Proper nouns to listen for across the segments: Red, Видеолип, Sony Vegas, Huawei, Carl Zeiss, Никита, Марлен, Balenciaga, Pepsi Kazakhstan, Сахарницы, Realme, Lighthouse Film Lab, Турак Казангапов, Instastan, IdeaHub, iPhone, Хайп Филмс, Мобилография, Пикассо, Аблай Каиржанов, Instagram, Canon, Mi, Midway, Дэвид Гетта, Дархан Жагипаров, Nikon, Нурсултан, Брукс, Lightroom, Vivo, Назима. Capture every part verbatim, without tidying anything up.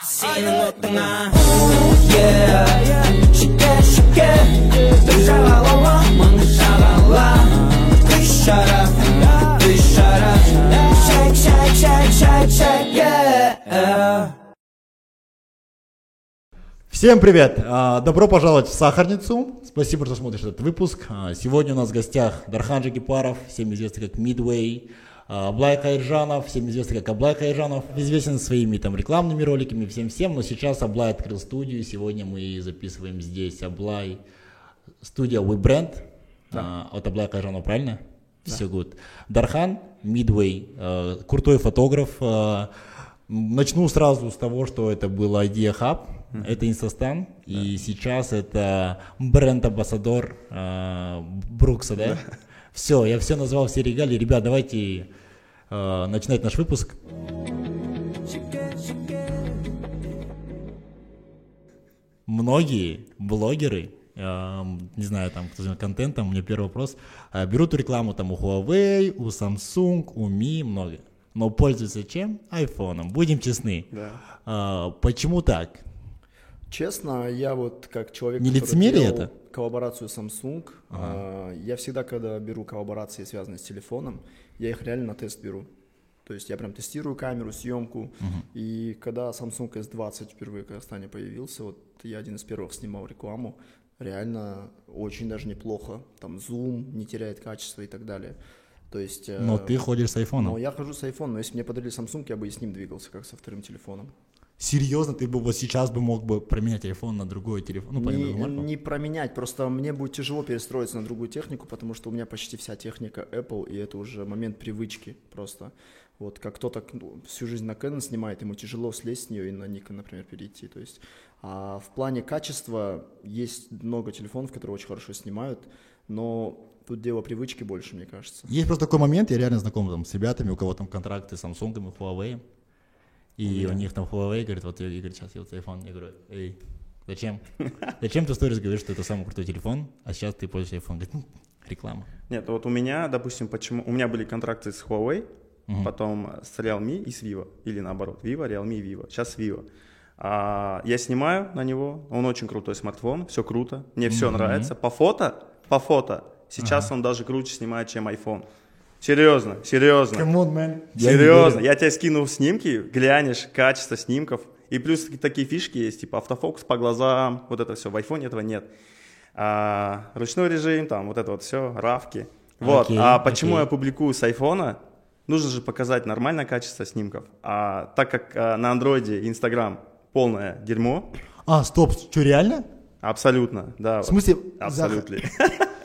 Всем привет! Добро пожаловать в Сахарницу. Спасибо, что смотришь этот выпуск. Сегодня у нас в гостях Дархан Жагипаров, всем известный как Midway, Аблай Каиржанов, всем известный как Аблай Каиржанов, известен своими там рекламными роликами, всем-всем, но сейчас Аблай открыл студию, сегодня мы записываем здесь Аблай, студия We Brand, да. От Аблай Каиржанова, правильно? Да. Все good. Дархан, Midway, крутой фотограф. Начну сразу с того, что это был IdeaHub, mm-hmm. это Instastan, yeah. и сейчас это бренд-амбассадор э, Брукса, да? Yeah. Все, я все назвал, все регалии. Ребят, давайте э, начинать наш выпуск. Многие блогеры, э, не знаю, там, кто занимается контентом, у меня первый вопрос, э, берут рекламу там у Huawei, у Samsung, у Mi, много. Но пользуются чем? Айфоном. Будем честны. Да. А, почему так? Честно, я вот как человек, не который делал это? Коллаборацию Samsung, ага. а, я всегда, когда беру коллаборации, связанные с телефоном, я их реально на тест беру. То есть я прям тестирую камеру, съемку. Угу. И когда Samsung эс двадцать впервые в Казахстане появился, вот я один из первых снимал рекламу, реально очень даже неплохо. Там зум не теряет качество и так далее. То есть, но э, ты ходишь с айфоном. Но я хожу с айфоном, но если мне подарили Samsung, я бы и с ним двигался, как со вторым телефоном. Серьезно, ты бы вот сейчас бы мог бы променять айфон на другой телефон? Ну, не, не променять, просто мне будет тяжело перестроиться на другую технику, потому что у меня почти вся техника Apple, и это уже момент привычки просто. Вот как кто-то ну, всю жизнь на Canon снимает, ему тяжело слезть с нее и на Nikon, например, перейти. То есть, а в плане качества есть много телефонов, которые очень хорошо снимают, но... Тут дело привычки больше, мне кажется. Есть просто такой момент, я реально знаком там, с ребятами, у кого там контракты с Samsung и Huawei. И mm-hmm. у них там Huawei говорит, вот я говорю, сейчас я вот iPhone. Я говорю, эй, зачем? Зачем ты в сторис говоришь, что это самый крутой телефон, а сейчас ты пользуешься iPhone? Говорит, реклама. Нет, вот у меня, допустим, почему... У меня были контракты с Huawei, mm-hmm. потом с Realme и с Vivo. Или наоборот, Vivo, Realme и Vivo. Сейчас Vivo. А, я снимаю на него, он очень крутой смартфон, все круто, мне все mm-hmm. нравится. По фото, по фото... Сейчас ага. он даже круче снимает, чем iPhone. Серьезно, серьезно. Come on, man. Серьезно. Я, я тебе скинул снимки, глянешь, качество снимков. И плюс такие фишки есть, типа автофокус по глазам, вот это все. В iPhone этого нет. А, ручной режим, там, вот это вот все, равки. Вот. Okay, а почему okay. я публикую с iPhone? Нужно же показать нормальное качество снимков. А, так как а, на Android Instagram полное дерьмо. А, стоп, что, реально? Абсолютно, да. В смысле? Вот. Абсолютно. В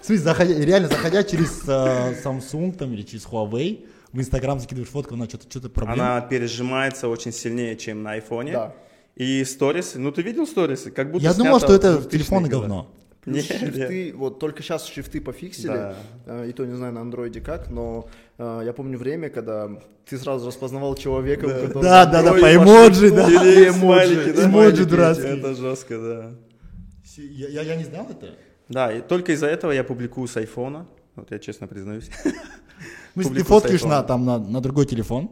смысле, заходя, реально, заходя через э, Samsung там, или через Huawei, в Instagram закидываешь фотку, она что-то, что-то проблема. Она пережимается очень сильнее, чем на айфоне. Да. И сторисы, ну ты видел сторисы? Как будто я думал, что это телефоны говно. Нет, шрифты, нет. Вот только сейчас шрифты пофиксили, да. И то не знаю на андроиде как, но я помню время, когда ты сразу распознавал человека. Да, который да, да, да, по эмоджи, да. Или эмоджи, да. Эмоджи дурацкие. Это жестко, да. Я, я, я не знал это. Да, и только из-за этого я публикую с айфона. Вот я честно признаюсь. Ну, ты фоткаешь на, там, на, на другой телефон?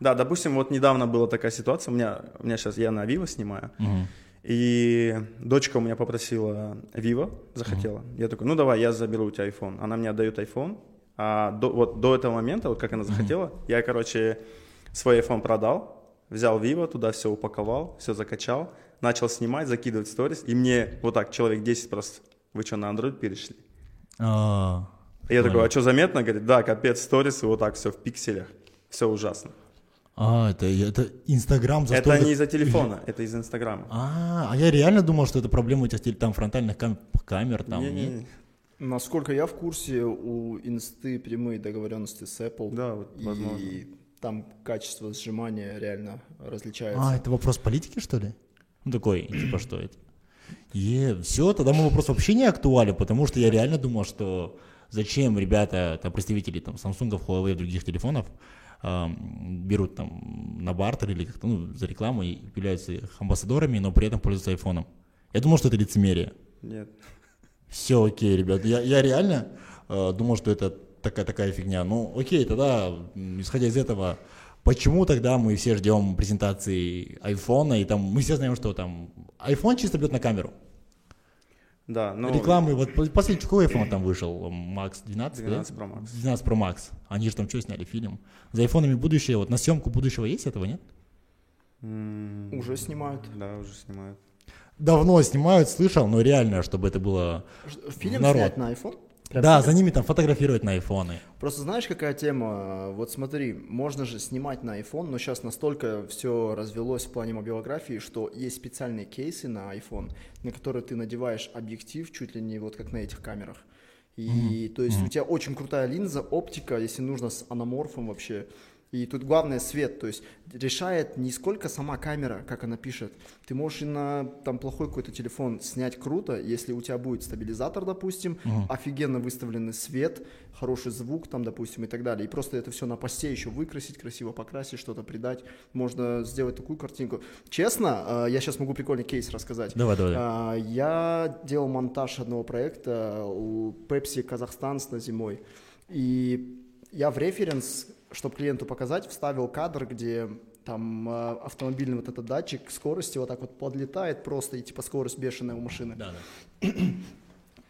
Да, допустим, вот недавно была такая ситуация. У меня, у меня сейчас я на Vivo снимаю. Uh-huh. И дочка у меня попросила Vivo, захотела. Uh-huh. Я такой, ну давай, я заберу у тебя айфон. Она мне отдает айфон. А до, вот, до этого момента, вот как она захотела, uh-huh. я, короче, свой айфон продал. Взял Vivo, туда все упаковал, все закачал. Начал снимать, закидывать сторис. И мне вот так человек десять просто... Вы что, на Android перешли? А, я такой, а что, заметно? Говорит, да, капец, сторис, и вот так все в пикселях. Все ужасно. А, это, это Инстаграм за столько... Это не из-за телефона, это из Инстаграма. А, а я реально думал, что это проблема у тебя там фронтальных кам- камер. Там, не-не-не. Насколько я в курсе, у Инсты прямые договоренности с Apple. Да, вот, и возможно. Там качество сжимания реально различается. А, это вопрос политики, что ли? Ну, такой, типа, что это? И все, тогда мой вопрос вообще не актуален, потому что я реально думал, что зачем ребята, там, представители там, Samsung, Huawei и других телефонов э, берут там на бартер или как-то ну, за рекламу и являются их амбассадорами, но при этом пользуются айфоном. Я думал, что это лицемерие. Нет. Все окей, ребят. Я, я реально э, думал, что это такая-такая фигня. Ну окей, тогда, исходя из этого, Почему тогда мы все ждем презентации айфона, и там мы все знаем, что там айфон чисто бьет на камеру. Да, но... Рекламы, вот последний, какой айфон там вышел? Макс двенадцать, двенадцать, да? Pro Max. двенадцать Pro Max. Они же там что, сняли фильм? За айфонами будущее, вот на съемку будущего есть этого, нет? Mm, уже снимают. Да, уже снимают. Давно снимают, слышал, но реально, чтобы это было фильм народ. Снять на айфон? Прям да, фильм? За ними там фотографировать на айфоны. Просто знаешь, какая тема? Вот смотри, можно же снимать на айфон, но сейчас настолько все развелось в плане мобилографии, что есть специальные кейсы на айфон, на которые ты надеваешь объектив чуть ли не вот как на этих камерах. И mm-hmm. то есть mm-hmm. у тебя очень крутая линза, оптика, если нужно, с аноморфом вообще. И тут главное свет, то есть решает не сколько сама камера, как она пишет. Ты можешь и на там, плохой какой-то телефон снять круто, если у тебя будет стабилизатор, допустим, uh-huh. офигенно выставленный свет, хороший звук там, допустим, и так далее. И просто это все на посте еще выкрасить, красиво покрасить, что-то придать. Можно сделать такую картинку. Честно, я сейчас могу прикольный кейс рассказать. Давай, давай. Я делал монтаж одного проекта у Pepsi Kazakhstan с Назимой. И я в референс... чтобы клиенту показать, вставил кадр, где там э, автомобильный вот этот датчик скорости вот так вот подлетает просто, и типа скорость бешеная у машины. Да, да.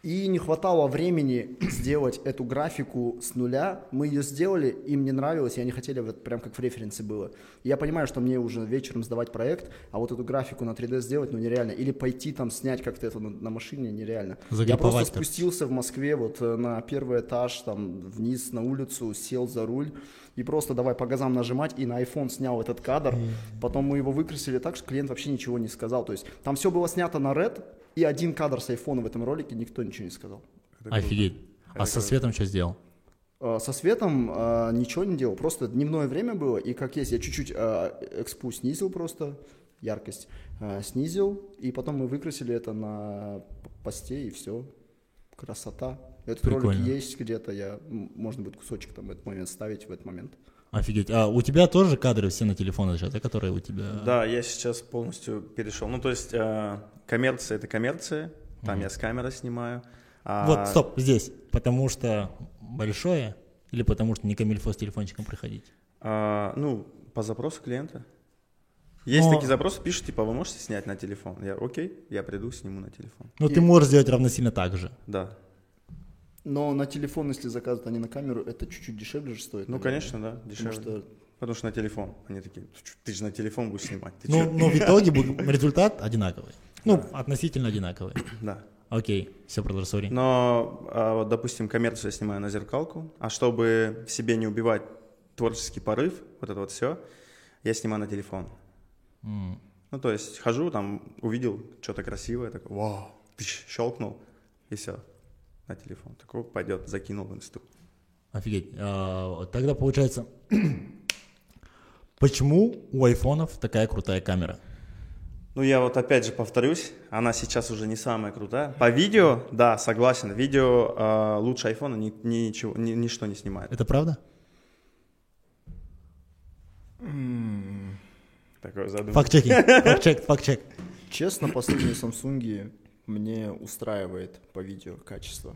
И не хватало времени сделать эту графику с нуля. Мы ее сделали, им не нравилось, и они хотели вот прям как в референсе было. Я понимаю, что мне уже вечером сдавать проект, а вот эту графику на три дэ сделать, ну нереально. Или пойти там снять как-то это на, на машине, нереально. Я просто спустился в Москве вот на первый этаж, там вниз на улицу, сел за руль. И просто давай по газам нажимать, и на iPhone снял этот кадр. Потом мы его выкрасили так, что клиент вообще ничего не сказал. То есть там все было снято на Red, и один кадр с iPhone в этом ролике, никто ничего не сказал. Это офигеть. Круто. А это со круто. Светом что сделал? Со светом а, ничего не делал. Просто дневное время было, и как есть, я чуть-чуть а, экспу снизил просто, яркость а, снизил, и потом мы выкрасили это на посте, и все. Красота. Этот прикольно. Ролик есть где-то, я, можно будет кусочек там в этот момент ставить, в этот момент. Офигеть. А у тебя тоже кадры все на телефоны сейчас, да, которые у тебя… Да, я сейчас полностью перешел. Ну, то есть э, коммерция – это коммерция, там mm-hmm. я с камеры снимаю. А... Вот, стоп, здесь. Потому что большое или потому что не камильфо с телефончиком приходить? А, ну, по запросу клиента. Есть но... такие запросы, пишут, типа, вы можете снять на телефон? Я, окей, я приду, сниму на телефон. Ну, И... ты можешь сделать равносильно так же. Да. Но на телефон, если заказывают, они на камеру, это чуть-чуть дешевле же стоит. Ну, наверное. Конечно, да, дешевле. Потому что... Потому что на телефон. Они такие, ты же на телефон будешь снимать. Ну, но в итоге результат одинаковый. Ну, да. Относительно одинаковый. Да. Окей, все, продолжай, сори. Но, а, вот, допустим, коммерцию я снимаю на зеркалку, а чтобы в себе не убивать творческий порыв, вот это вот все, я снимаю на телефон. Mm. Ну, то есть хожу, там, увидел что-то красивое, такой, вау, щелкнул, и все. На телефон. Такого пойдет, закинул в инсту. Офигеть. А, тогда получается, почему у айфонов такая крутая камера? Ну, я вот опять же повторюсь, она сейчас уже не самая крутая. По видео, да, согласен, видео а, лучше айфона ни, ничего, ни, ничто не снимает. Это правда? Mm. Такое задумка. Факт-чекинг, факт-чек, факт-чек. Честно, последние Samsung... Мне устраивает по видео качество.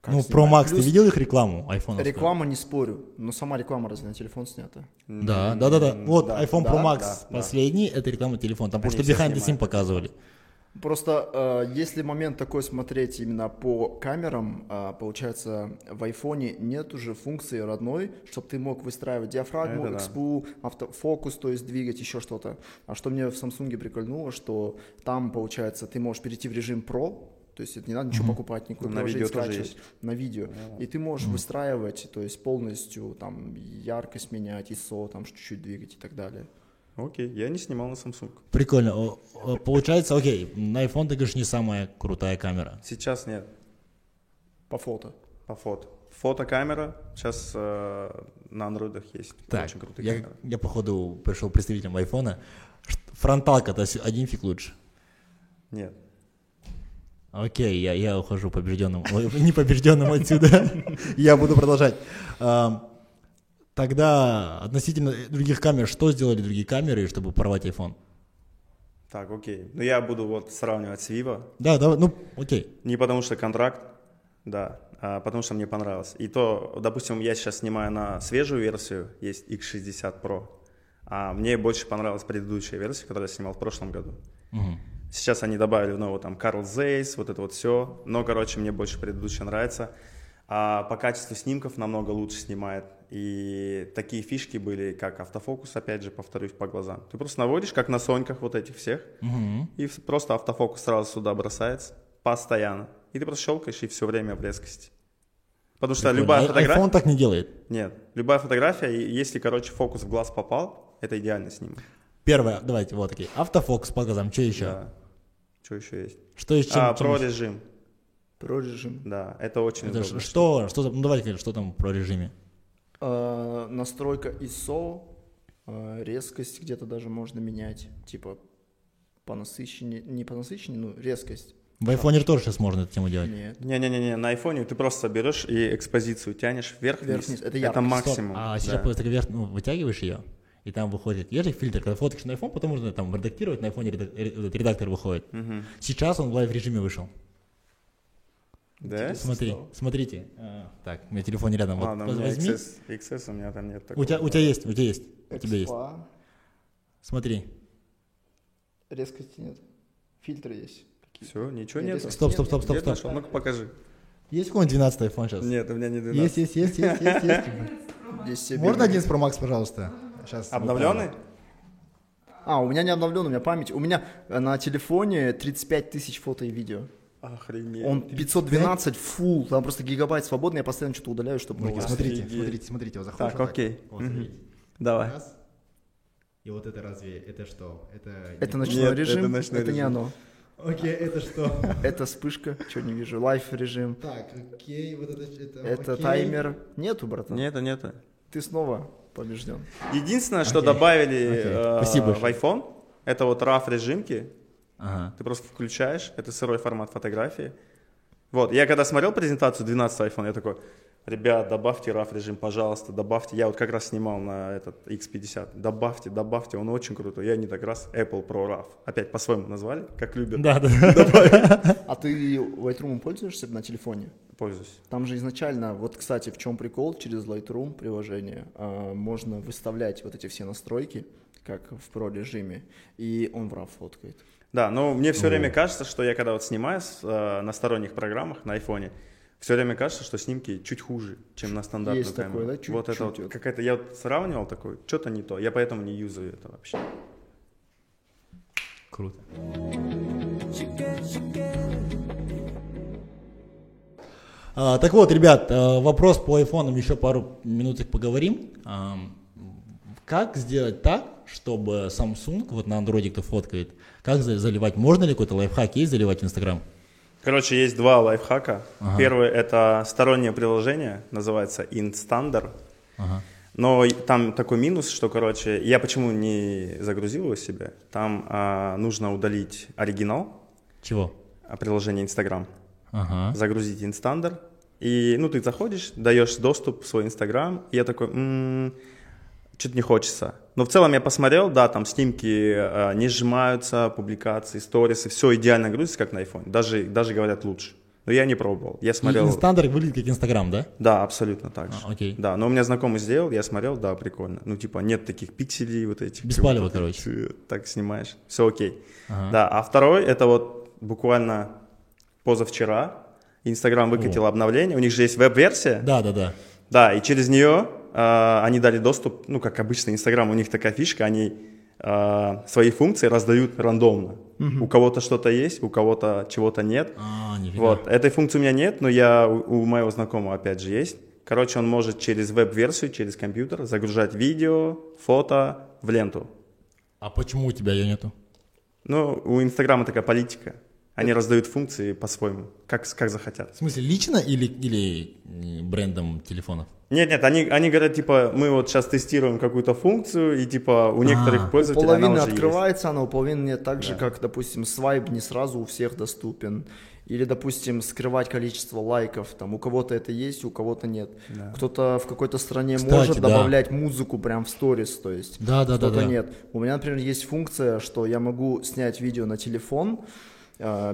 Как ну, Pro Max, плюс... ты видел их рекламу? Айфона? Реклама, не спорю, но сама реклама разве на телефон снята? Да, mm-hmm. да, да, да. Вот да, iPhone да, Pro Max да, последний, да. Это реклама телефона. Там просто behind the scene показывали. Просто э, если момент такой смотреть именно по камерам, э, получается, в айфоне нет уже функции родной, чтобы ты мог выстраивать диафрагму, это экспу, да. автофокус, то есть двигать еще что-то. А что мне в Samsung прикольнуло, что там, получается, ты можешь перейти в режим Pro, то есть это не надо ничего mm-hmm. покупать, никакое приложение скачивать на видео. Yeah. И ты можешь mm-hmm. выстраивать, то есть полностью там яркость менять, ай эс о, там чуть-чуть двигать и так далее. Окей, я не снимал на Samsung. Прикольно. Получается, окей, на iPhone, ты говоришь, не самая крутая камера. Сейчас нет. По фото. По фото. Фотокамера сейчас э, на андроидах есть. Так, очень крутые я, камеры. Я, походу, пришел представителем айфона. Фронталка, то есть один фиг лучше? Нет. Окей, я, я ухожу побежденным, непобежденным отсюда. Я буду продолжать. Тогда относительно других камер, что сделали другие камеры, чтобы порвать iPhone? Так, окей. Ну, я буду вот сравнивать с Vivo. Да, да, ну, окей. Не потому что контракт, да, а потому что мне понравилось. И то, допустим, я сейчас снимаю на свежую версию, есть икс шестьдесят Pro. А мне больше понравилась предыдущая версия, которую я снимал в прошлом году. Угу. Сейчас они добавили в новую там Carl Zeiss, вот это вот все. Но, короче, мне больше предыдущая нравится. А по качеству снимков намного лучше снимает. И такие фишки были, как автофокус, опять же, повторюсь, по глазам. Ты просто наводишь, как на соньках вот этих всех, угу. и просто автофокус сразу сюда бросается постоянно. И ты просто щелкаешь, и все время в резкости. Потому что Прикольно. любая фотография... iPhone так не делает? Нет. Любая фотография, если, короче, фокус в глаз попал, это идеальный снимок. Первое, давайте, вот такие. Автофокус по глазам, что еще? Да. Что еще есть? Что еще? А, про еще? режим. Про режим. Да, это очень это удобно. Что, что, ну давайте, что там про режиме? А, настройка ай эс о, резкость где-то даже можно менять, типа по насыщеннее, не по насыщеннее, ну резкость. В айфоне же тоже сейчас можно эту тему делать. Нет. Не-не-не, на айфоне ты просто берешь и экспозицию тянешь вверх-вниз. Вверх, это, это максимум. Стоп. А сейчас да. просто вверх, ну, вытягиваешь ее, и там выходит, есть же фильтр, когда фоточишь на iPhone, потом можно там редактировать, на айфоне редактор выходит. Угу. Сейчас он в лайв-режиме вышел. Да? Смотри, стал. смотрите. А, так, у меня телефон рядом. Ладно, вот, у меня возьми. икс эс, икс эс у меня там нет такого. У тебя, у тебя есть, у тебя есть. Экспо. У тебя есть. Смотри. Резкости нет. Фильтры есть. Какие? Все, ничего нет. Нету. Стоп, стоп, стоп, стоп, стоп. стоп. Ну-ка покажи. Есть какой-нибудь двенадцатый айфон сейчас? Нет, у меня не двенадцатый. Есть, есть, есть, есть, есть, есть. есть. Можно одиннадцать Pro Max, пожалуйста? Сейчас обновленный? А, у меня не обновлен, у меня память. У меня на телефоне тридцать пять тысяч фото и видео. Охренеть. Он пятьсот двенадцать фул, там просто гигабайт свободный, я постоянно что-то удаляю, чтобы... Ну, смотрите, смотрите, смотрите, смотрите, вот захожу. Так, окей. Вот, mm-hmm. Давай. Раз. И вот это разве, это что? Это, это не... ночной Нет, режим, это, ночной это режим. не оно. Окей, это что? Это вспышка, что не вижу, лайф режим. Так, окей, вот это... Это, это окей. Таймер. Нету, братан? Нету, нету. Ты снова побежден. Единственное, окей. что добавили э, в iPhone, это вот раф режимки. Ага. Ты просто включаешь, это сырой формат фотографии. Вот, я когда смотрел презентацию двенадцатого iPhone, я такой, ребят, добавьте раф режим, пожалуйста, добавьте. Я вот как раз снимал на этот икс пятьдесят, добавьте, добавьте, он очень крутой. Я не так раз Apple Pro RAW, опять по-своему назвали, как любят. Да, да. Добавили. А ты Lightroom пользуешься на телефоне? Пользуюсь. Там же изначально, вот, кстати, в чем прикол, через Lightroom приложение э, можно выставлять вот эти все настройки, как в Pro режиме, и он в RAW фоткает. Да, но мне все время кажется, что я когда вот снимаю э, на сторонних программах, на айфоне, все время кажется, что снимки чуть хуже, чем на стандартную Есть камеру. Такое, да? Чуть, вот чуть, это чуть. Вот какая-то, я вот сравнивал такое, что-то не то, я поэтому не юзаю это вообще. Круто. А, так вот, ребят, вопрос по айфонам, еще пару минуток поговорим. А, как сделать так, чтобы Samsung, вот на Android кто фоткает, как заливать, можно ли какой-то лайфхак есть заливать в Instagram? Короче, есть два лайфхака. Ага. Первый – это стороннее приложение, называется Instadar. Ага. Но там такой минус, что, короче, я почему не загрузил его себе? Там а, нужно удалить оригинал. Чего? Приложение Instagram. Ага. Загрузить Instadar. И, ну, ты заходишь, даешь доступ в свой Instagram. И я такой… М-м-м, что-то не хочется. Но в целом я посмотрел, да, там снимки э, не сжимаются, публикации, сторисы, все идеально грузится, как на iPhone. Даже, даже говорят лучше. Но я не пробовал. Я смотрел... И Instadar выглядит как Instagram, да? Да, абсолютно так же. А, окей. Да, но у меня знакомый сделал, я смотрел, да, прикольно. Ну типа нет таких пикселей вот этих. Без палева, вот, короче. Так снимаешь, все окей. Ага. Да, а второй, это вот буквально позавчера Instagram выкатил О. обновление. У них же есть веб-версия. Да, да, да. Да, и через нее... Они дали доступ, ну, как обычно, Инстаграм, у них такая фишка, они э, свои функции раздают рандомно. Mm-hmm. У кого-то что-то есть, у кого-то чего-то нет. А, вот. Этой функции у меня нет, но я у, у моего знакомого, опять же, есть. Короче, он может через веб-версию, через компьютер загружать видео, фото в ленту. А почему у тебя ее нету? Ну, у Инстаграма такая политика. Они раздают функции по-своему, как, как захотят. В смысле, лично или, или брендом телефонов? Нет-нет, они, они говорят, типа, мы вот сейчас тестируем какую-то функцию, и типа у некоторых а, пользователей она уже есть. У половины открывается она, у половины нет. Так да. же, как, допустим, свайп не сразу у всех доступен. Или, допустим, скрывать количество лайков. Там у кого-то это есть, у кого-то нет. Да. Кто-то в какой-то стране Кстати, может да. добавлять музыку прям в сторис, то есть да, да, кто-то да, да. нет. У меня, например, есть функция, что я могу снять видео на телефон,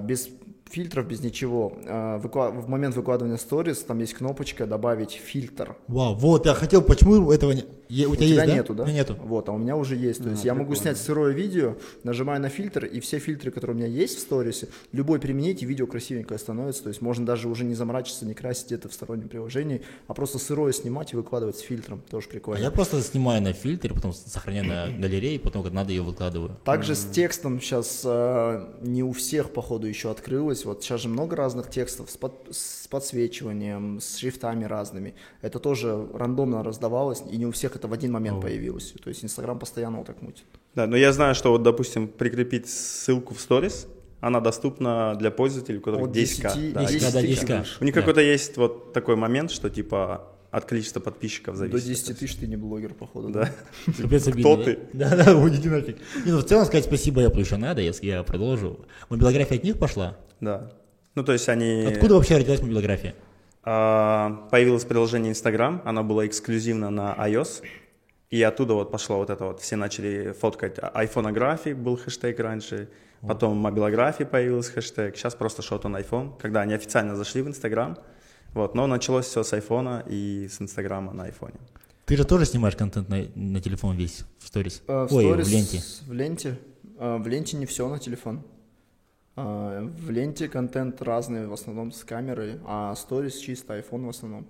без фильтров, без ничего. В момент выкладывания сторис там есть кнопочка «Добавить фильтр». Вау, вот, я хотел, почему этого не... У, у тебя, тебя есть, нету, да? да? Нету. Вот, а у меня уже есть. То а, есть прикольно. Я могу снять сырое видео, нажимаю на фильтр, и все фильтры, которые у меня есть в сторисе, любой применить, и видео красивенькое становится. То есть можно даже уже не заморачиваться, не красить это в стороннем приложении, а просто сырое снимать и выкладывать с фильтром. Тоже прикольно. А я просто снимаю на фильтр, потом сохраняю на галерее, потом как надо ее выкладываю. Также с текстом сейчас э, не у всех, походу, еще открылось. Вот сейчас же много разных текстов с, под, с подсвечиванием, с шрифтами разными. Это тоже рандомно раздавалось, и не у всех это в один момент oh. появилось. То есть Инстаграм постоянно вот так мутит. Да, но я знаю, что вот, допустим, прикрепить ссылку в сторис, она доступна для пользователей, у которых десять тысяч. Да, десять тысяч. У них да. какой-то есть вот такой момент, что типа... От количества подписчиков зависит. До десять тысяч ты не блогер, походу. Да. Кто ты? Да, да, уйди нафиг. В целом сказать спасибо Apple еще надо, если я продолжу. Мобилография от них пошла? Да. Ну, то есть они... Откуда вообще родилась мобилография? Появилось приложение Instagram, оно было эксклюзивно на iOS. И оттуда вот пошло вот это вот. Все начали фоткать. Айфонографии был хэштег раньше. Потом мобилографии появился хэштег. Сейчас просто shot on iPhone. Когда они официально зашли в Instagram. Вот, но началось все с айфона и с инстаграма на айфоне. Ты же тоже снимаешь контент на, на телефон весь в сторис? А, в Ой, сторис, в ленте. В ленте, а, в ленте не все на телефон. А, в ленте контент разный, в основном с камеры, а сторис чисто айфон в основном.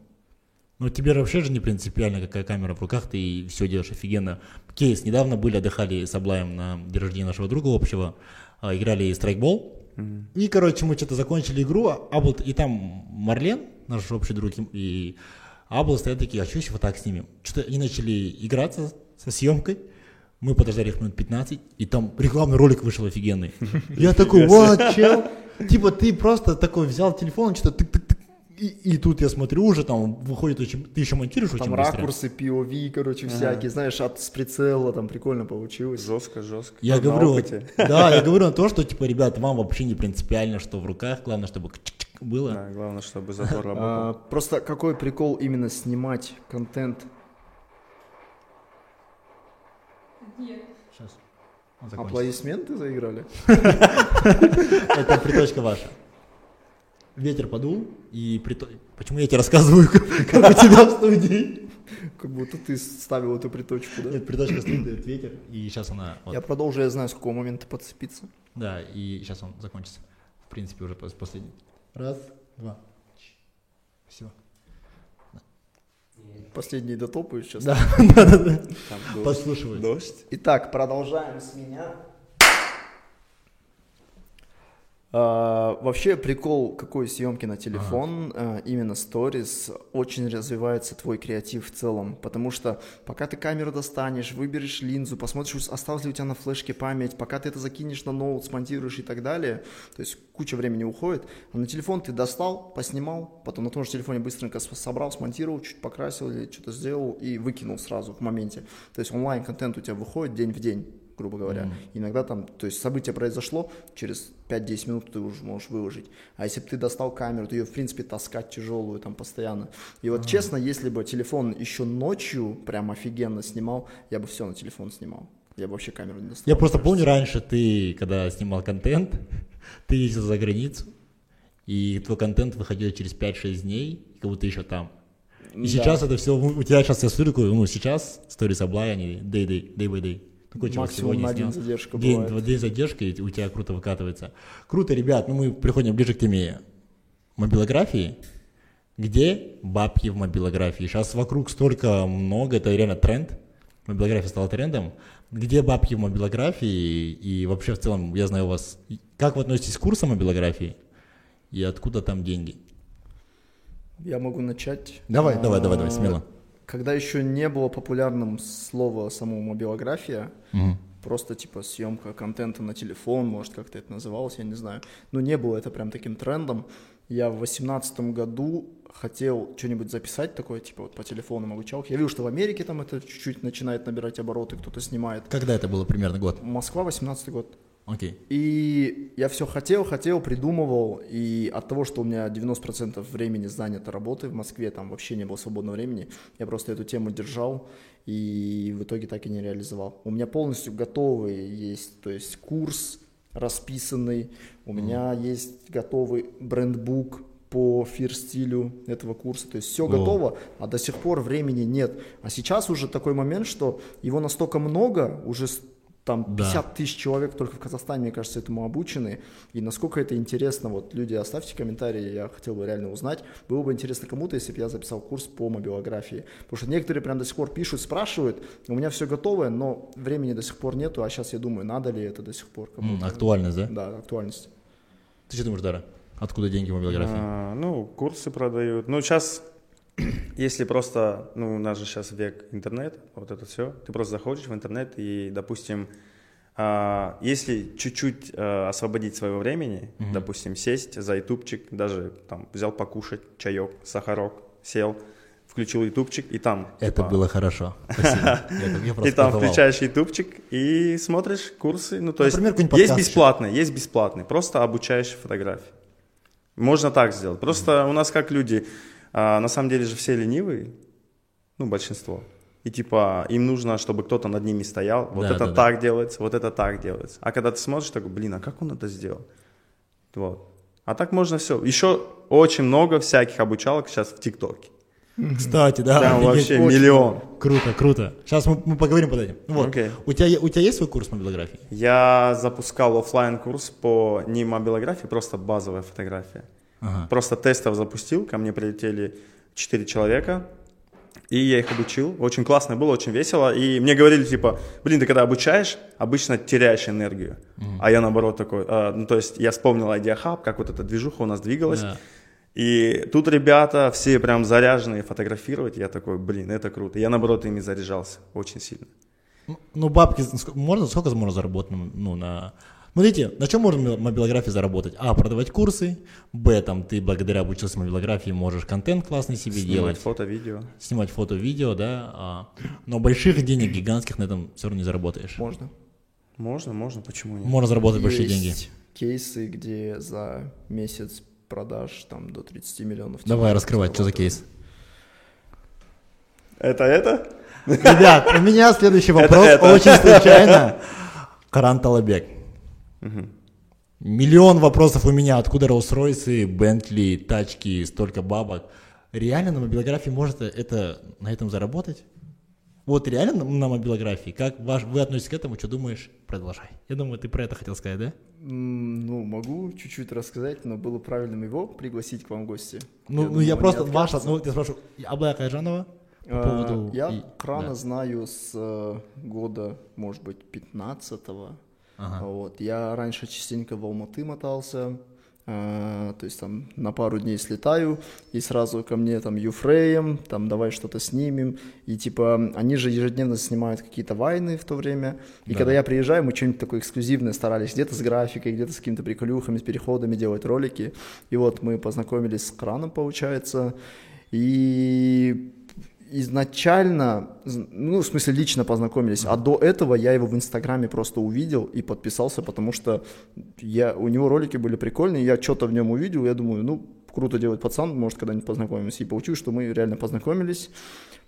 Ну тебе вообще же не принципиально, какая камера в руках, ты все делаешь офигенно. Кейс, недавно были, отдыхали с Аблаем на день рождения нашего друга общего, а, играли страйкбол. Mm-hmm. И, короче, мы что-то закончили игру, а вот и там Марлен, наш общий друг, и Абл стоят такие, а что еще вот так снимем? Что-то они начали играться со съемкой, мы подождали их минут пятнадцать, и там рекламный ролик вышел офигенный. Я такой, вот, чел, типа ты просто такой взял телефон, что-то тык-тык-тык, и тут я смотрю уже, там выходит очень, ты еще монтируешь очень быстро. Там ракурсы, пи о ви, короче, всякие, знаешь, от с прицела, там прикольно получилось. Жестко, жестко. Я говорю, да, я говорю на то, что, типа, ребят, вам вообще не принципиально, что в руках, главное, чтобы... было. Да, главное, чтобы затвор работал. А, просто какой прикол именно снимать контент? Нет. Сейчас. Аплодисменты заиграли? Это приточка ваша. Ветер подул, и приточка... Почему я тебе рассказываю, как у тебя в студии? Как будто ты ставил эту приточку, да? Нет, приточка стоит, это ветер, и сейчас она... Я продолжу, я знаю, с какого момента подцепиться. Да, и сейчас он закончится. В принципе, уже последний. Раз, два, все. Последний дотопаю сейчас. Да, да, да, да. Послушивай. Дождь. Итак, продолжаем с меня. А, вообще прикол какой съемки на телефон, ага. именно сторис, очень развивается твой креатив в целом, потому что пока ты камеру достанешь, выберешь линзу, посмотришь, осталась ли у тебя на флешке память, пока ты это закинешь на ноут, смонтируешь и так далее, то есть куча времени уходит, а на телефон ты достал, поснимал, потом на том же телефоне быстренько собрал, смонтировал, чуть покрасил или что-то сделал и выкинул сразу в моменте, то есть онлайн-контент у тебя выходит день в день. Грубо говоря, mm-hmm. иногда там, то есть событие произошло, через пять-десять минут ты уже можешь выложить, а если бы ты достал камеру, ты ее в принципе таскать тяжелую там постоянно, и вот mm-hmm. честно, если бы телефон еще ночью прям офигенно снимал, я бы все на телефон снимал, я бы вообще камеру не достал. Я просто кажется. Помню раньше ты, когда снимал контент, ты ездил за границу, и твой контент выходил через пять-шесть дней, как будто еще там. И да. сейчас это все, у тебя сейчас я смотрю, ну сейчас сторис Аблай, они day, day, day by day. Куча максимум на один задержка день, бывает. Два дня задержка, и у тебя круто выкатывается. Круто, ребят, ну мы приходим ближе к теме мобилографии. Где бабки в мобилографии? Сейчас вокруг столько много, это реально тренд. Мобилография стала трендом. Где бабки в мобилографии? И вообще в целом, я знаю у вас, как вы относитесь к курсам мобилографии? И откуда там деньги? Я могу начать. Давай, а- давай, давай, давай, смело. Когда еще не было популярным слово само мобилография, mm-hmm. просто типа съемка контента на телефон, может как-то это называлось, я не знаю. Но не было это прям таким трендом. Я в восемнадцатом году хотел что-нибудь записать такое, типа вот по телефону обучалки. Я видел, что в Америке там это чуть-чуть начинает набирать обороты, кто-то снимает. Когда это было примерно год? Москва, восемнадцатый год. Окей. И я все хотел, хотел, придумывал, и от того, что у меня девяносто процентов времени занято работой в Москве, там вообще не было свободного времени, я просто эту тему держал и в итоге так и не реализовал. У меня полностью готовый есть, то есть курс, расписанный. У mm-hmm. меня есть готовый брендбук по фир-стилю этого курса. То есть все oh. готово, а до сих пор времени нет. А сейчас уже такой момент, что его настолько много, уже там пятьдесят да. тысяч человек только в Казахстане, мне кажется, этому обучены. И насколько это интересно, вот люди, оставьте комментарии, я хотел бы реально узнать. Было бы интересно кому-то, если бы я записал курс по мобилографии. Потому что некоторые прям до сих пор пишут, спрашивают, у меня все готовое, но времени до сих пор нету. А сейчас я думаю, надо ли это до сих пор кому-то. Актуальность, да? Да, актуальность. Ты что думаешь, Дара? Откуда деньги в мобилографии? А, ну, курсы продают. Ну, сейчас, если просто, ну, у нас же сейчас век интернет, вот это все. Ты просто заходишь в интернет и, допустим, а, если чуть-чуть а, освободить своего времени, mm-hmm. допустим, сесть за ютубчик, даже там взял покушать чаек, сахарок, сел, включил ютубчик и там... Это типа... было хорошо. Спасибо. Ты там включаешь ютубчик и смотришь курсы. Ну, то есть есть бесплатный, есть бесплатный. Просто обучаешь фотографии. Можно так сделать. Просто mm-hmm. у нас как люди, а, на самом деле же все ленивые, ну, большинство. И типа им нужно, чтобы кто-то над ними стоял. Вот да, это да, так да. делается, вот это так делается. А когда ты смотришь, такой, блин, а как он это сделал? Вот. А так можно все. Еще очень много всяких обучалок сейчас в ТикТоке. Кстати, да. Там вообще миллион. Круто, круто. Сейчас мы, мы поговорим под этим. Вот. Okay. У тебя, у тебя есть свой курс мобилографии? Я запускал офлайн курс по не мобилографии, просто базовая фотография. Ага. Просто тестов запустил, ко мне прилетели четыре человека, и я их обучил. Очень классно было, очень весело. И мне говорили, типа, блин, ты когда обучаешь, обычно теряешь энергию. Mm-hmm. А я наоборот такой, э, ну то есть я вспомнил IdeaHub, как вот эта движуха у нас двигалась. Yeah. И тут ребята все прям заряженные фотографировать. Я такой, блин, это круто. Я, наоборот, ими заряжался очень сильно. Ну, бабки, можно, сколько можно заработать? Ну, на... Смотрите, на чем можно мобилографии заработать? А, продавать курсы. Б, там, ты благодаря обучился мобилографии можешь контент классный себе снимать делать. Снимать фото, видео. Снимать фото, видео, да. А... Но больших денег, гигантских, на этом все равно не заработаешь. Можно. Можно, можно, почему нет? Можно заработать Есть большие деньги. Есть кейсы, где за месяц продаж там до тридцать миллионов. Давай раскрывать, что за кейс? Это это? Ребят, у меня следующий вопрос, очень случайно. Каран Талабек. Миллион вопросов у меня, откуда Rolls-Royce, Бентли, тачки, столько бабок. Реально на мобилографии может это, на этом заработать? Вот реально на мобилографии? Как ваш, вы относитесь к этому? Что думаешь? Продолжай. Я думаю, ты про это хотел сказать, да? Mm, ну, могу чуть-чуть рассказать, но было правильным его пригласить к вам в гости. Ну, я, ну, думаю, я просто ваш... Ну, я спрашиваю, Аблая Каиржанова по поводу... Я и... Крана да. знаю с года, может быть, пятнадцатого. Ага. Вот. Я раньше частенько в Алматы мотался. А, то есть там на пару дней слетаю, и сразу ко мне там Юфрейм, там давай что-то снимем. И типа они же ежедневно снимают какие-то вайны в то время. И да. когда я приезжаю, мы что-нибудь такое эксклюзивное старались. Где-то с графикой, где-то с какими-то приколюхами, с переходами делать ролики. И вот мы познакомились с Краном, получается. И... изначально, ну, в смысле, лично познакомились, а до этого я его в Инстаграме просто увидел и подписался, потому что я, у него ролики были прикольные, я что-то в нем увидел, я думаю, ну, круто делает пацан, может, когда-нибудь познакомимся. И получилось, что мы реально познакомились,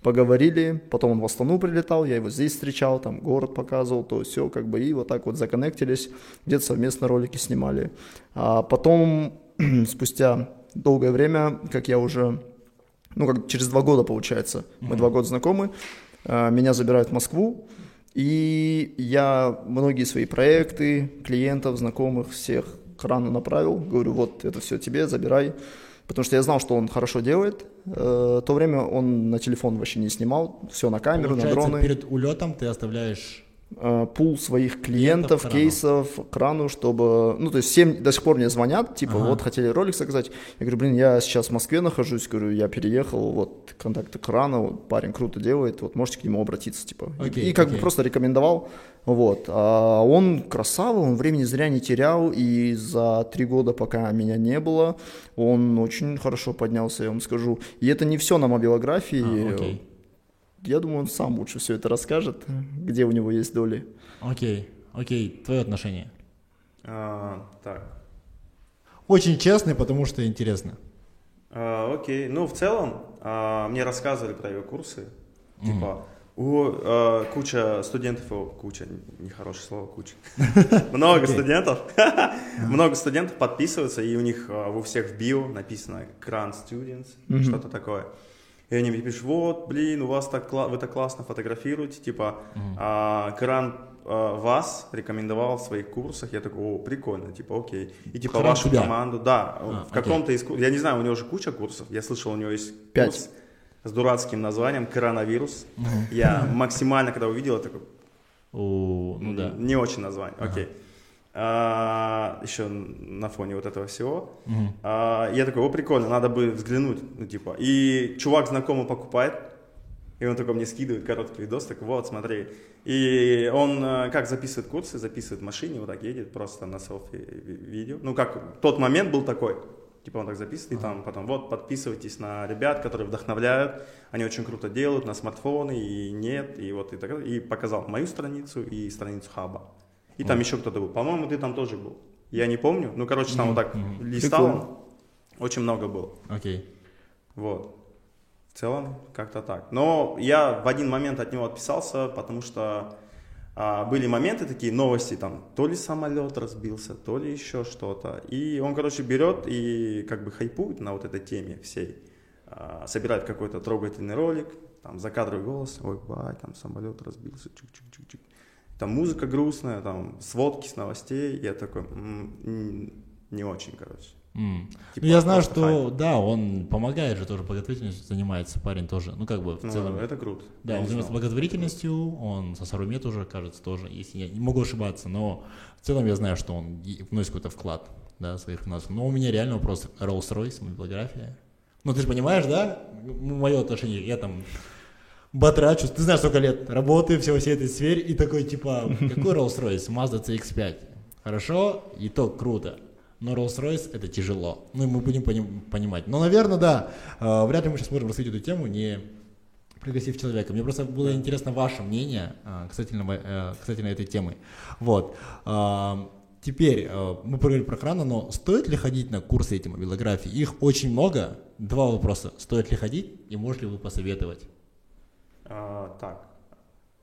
поговорили, потом он в Астану прилетал, я его здесь встречал, там, город показывал, то все, как бы, и вот так вот законнектились, где-то совместно ролики снимали. А потом, спустя долгое время, как я уже... Ну, как через два года, получается. Мы mm-hmm. два года знакомы. Меня забирают в Москву. И я многие свои проекты, клиентов, знакомых, всех к Крану направил. Говорю, вот это все тебе, забирай. Потому что я знал, что он хорошо делает. В то время он на телефон вообще не снимал. Все на камеру, получается, на дроны. Перед улетом ты оставляешь... пул своих клиентов, клиентов кейсов Крану, чтобы... Ну, то есть всем до сих пор мне звонят, типа, ага. вот, хотели ролик заказать. Я говорю, блин, я сейчас в Москве нахожусь, говорю, я переехал, вот, контакты Крана, вот, парень круто делает, вот, можете к нему обратиться, типа. Окей, и как окей. бы просто рекомендовал, вот. А он красава, он времени зря не терял, и за три года, пока меня не было, он очень хорошо поднялся, я вам скажу. И это не все на мобилографии, а, окей. Я думаю, он сам лучше все это расскажет, где у него есть доли. Окей, окей, твое отношение. А, так. Очень честный, потому что интересно. А, окей, ну в целом а, мне рассказывали про его курсы, mm-hmm. типа У э, куча студентов, о, куча, нехорошее слово, куча, много студентов, много студентов подписываются, и у них у всех в био написано Grant Students, что-то такое. И они мне пишут, вот, блин, у вас так, вы так классно фотографируете, типа, Grant вас рекомендовал в своих курсах, я такой, о, прикольно, типа, окей. И типа вашу команду, да, в каком-то из курсов, я не знаю, у него уже куча курсов, я слышал, у него есть курс с дурацким названием «Коронавирус». Mm-hmm. Я максимально, когда увидел, такой... Oh, ну, да. Не очень название, окей. Okay. Uh-huh. А, еще на фоне вот этого всего. Mm-hmm. А, я такой, о, прикольно, надо бы взглянуть. Ну, типа. И чувак знакомый покупает, и он такой мне скидывает короткий видос, так вот, смотри. И он как записывает курсы, записывает в машине, вот так едет просто на селфи-видео. Ну, как тот момент был такой. Типа он так записывает, и там потом, вот, подписывайтесь на ребят, которые вдохновляют, они очень круто делают, на смартфоны, и нет, и вот, и так далее. И показал мою страницу и страницу Хаба. И mm-hmm. там еще кто-то был. По-моему, ты там тоже был. Я не помню. Ну, короче, там mm-hmm. вот так mm-hmm. листал. Прикольно. Очень много было. Окей. Okay. Вот. В целом, как-то так. Но я в один момент от него отписался, потому что... А, были моменты такие, новости там, то ли самолет разбился, то ли еще что-то. И он, короче, берет и как бы хайпует на вот этой теме всей. А, собирает какой-то трогательный ролик, там закадровый голос, ой, бай, там самолет разбился, чик-чик-чик-чик. Там музыка грустная, там сводки с новостей. Я такой, м-м-м, не очень, короче. Mm. Типа, ну, я знаю, что хайп. Да, он помогает же тоже, благотворительностью занимается парень тоже, ну как бы в ну, целом. Это круто. Да, я он занимается знал. благотворительностью, он со Саруме тоже, кажется, тоже, если я не могу ошибаться, но в целом я знаю, что он вносит какой-то вклад, да, своих финансов. Но у меня реально вопрос Rolls-Royce, мобилография. Ну ты же понимаешь, да, мое отношение, я там батрачу, ты знаешь, сколько лет работаю всего всей этой сфере, и такой типа, какой Rolls-Royce, Mazda си икс пять, хорошо, и то круто. Но Rolls-Royce это тяжело. Ну и мы будем поним- понимать. Но, наверное, да, э, вряд ли мы сейчас можем раскрыть эту тему, не пригласив человека. Мне просто было интересно ваше мнение э, касательно, э, касательно этой темы. Вот. Э, теперь э, мы поговорили про экраны, но стоит ли ходить на курсы эти мобилографии? Их очень много. Два вопроса. Стоит ли ходить и можете ли вы посоветовать? А, так,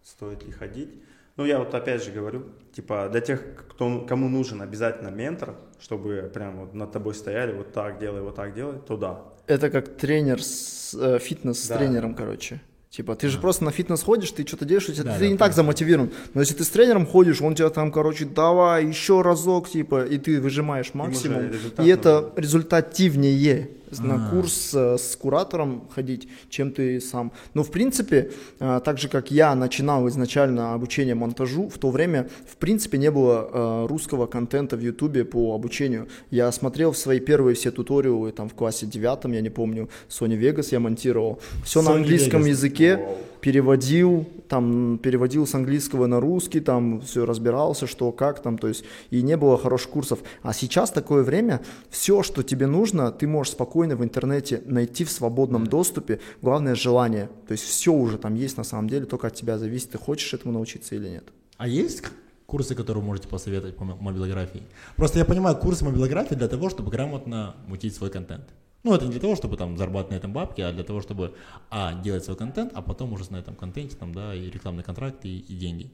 стоит ли ходить? Ну, я вот опять же говорю, типа, для тех, кто, кому нужен обязательно ментор, чтобы прям вот над тобой стояли, вот так делай, вот так делай, то да. Это как тренер, с, э, фитнес да. с тренером, короче. Типа, ты же а. просто на фитнес ходишь, ты что-то делаешь, у тебя, да, ты да, не да, так да. замотивирован. Но если ты с тренером ходишь, он тебя там, короче, давай еще разок, типа, и ты выжимаешь максимум. И это нужен. результативнее а. на курс э, с куратором ходить, чем ты сам. Но, в принципе, э, так же, как я начинал изначально обучение монтажу, в то время, в принципе, не было э, русского контента в Ютубе по обучению. Я смотрел в свои первые все туториалы, там, в классе девятом, я не помню, Sony Vegas я монтировал. Все Sony на английском Vegas. языке. Wow. Переводил, там, переводил с английского на русский, там все разбирался, что, как, там, то есть, и не было хороших курсов. А сейчас такое время, все, что тебе нужно, ты можешь спокойно в интернете найти в свободном mm-hmm. доступе, главное желание, то есть все уже там есть на самом деле, только от тебя зависит, ты хочешь этому научиться или нет. А есть курсы, которые можете посоветовать по мобилографии? Просто я понимаю, курсы мобилографии для того, чтобы грамотно мутить свой контент. Ну, это не для того, чтобы там зарабатывать на этом бабки, а для того, чтобы а, делать свой контент, а потом уже на этом контенте, там, да, и рекламный контракт, и, и деньги.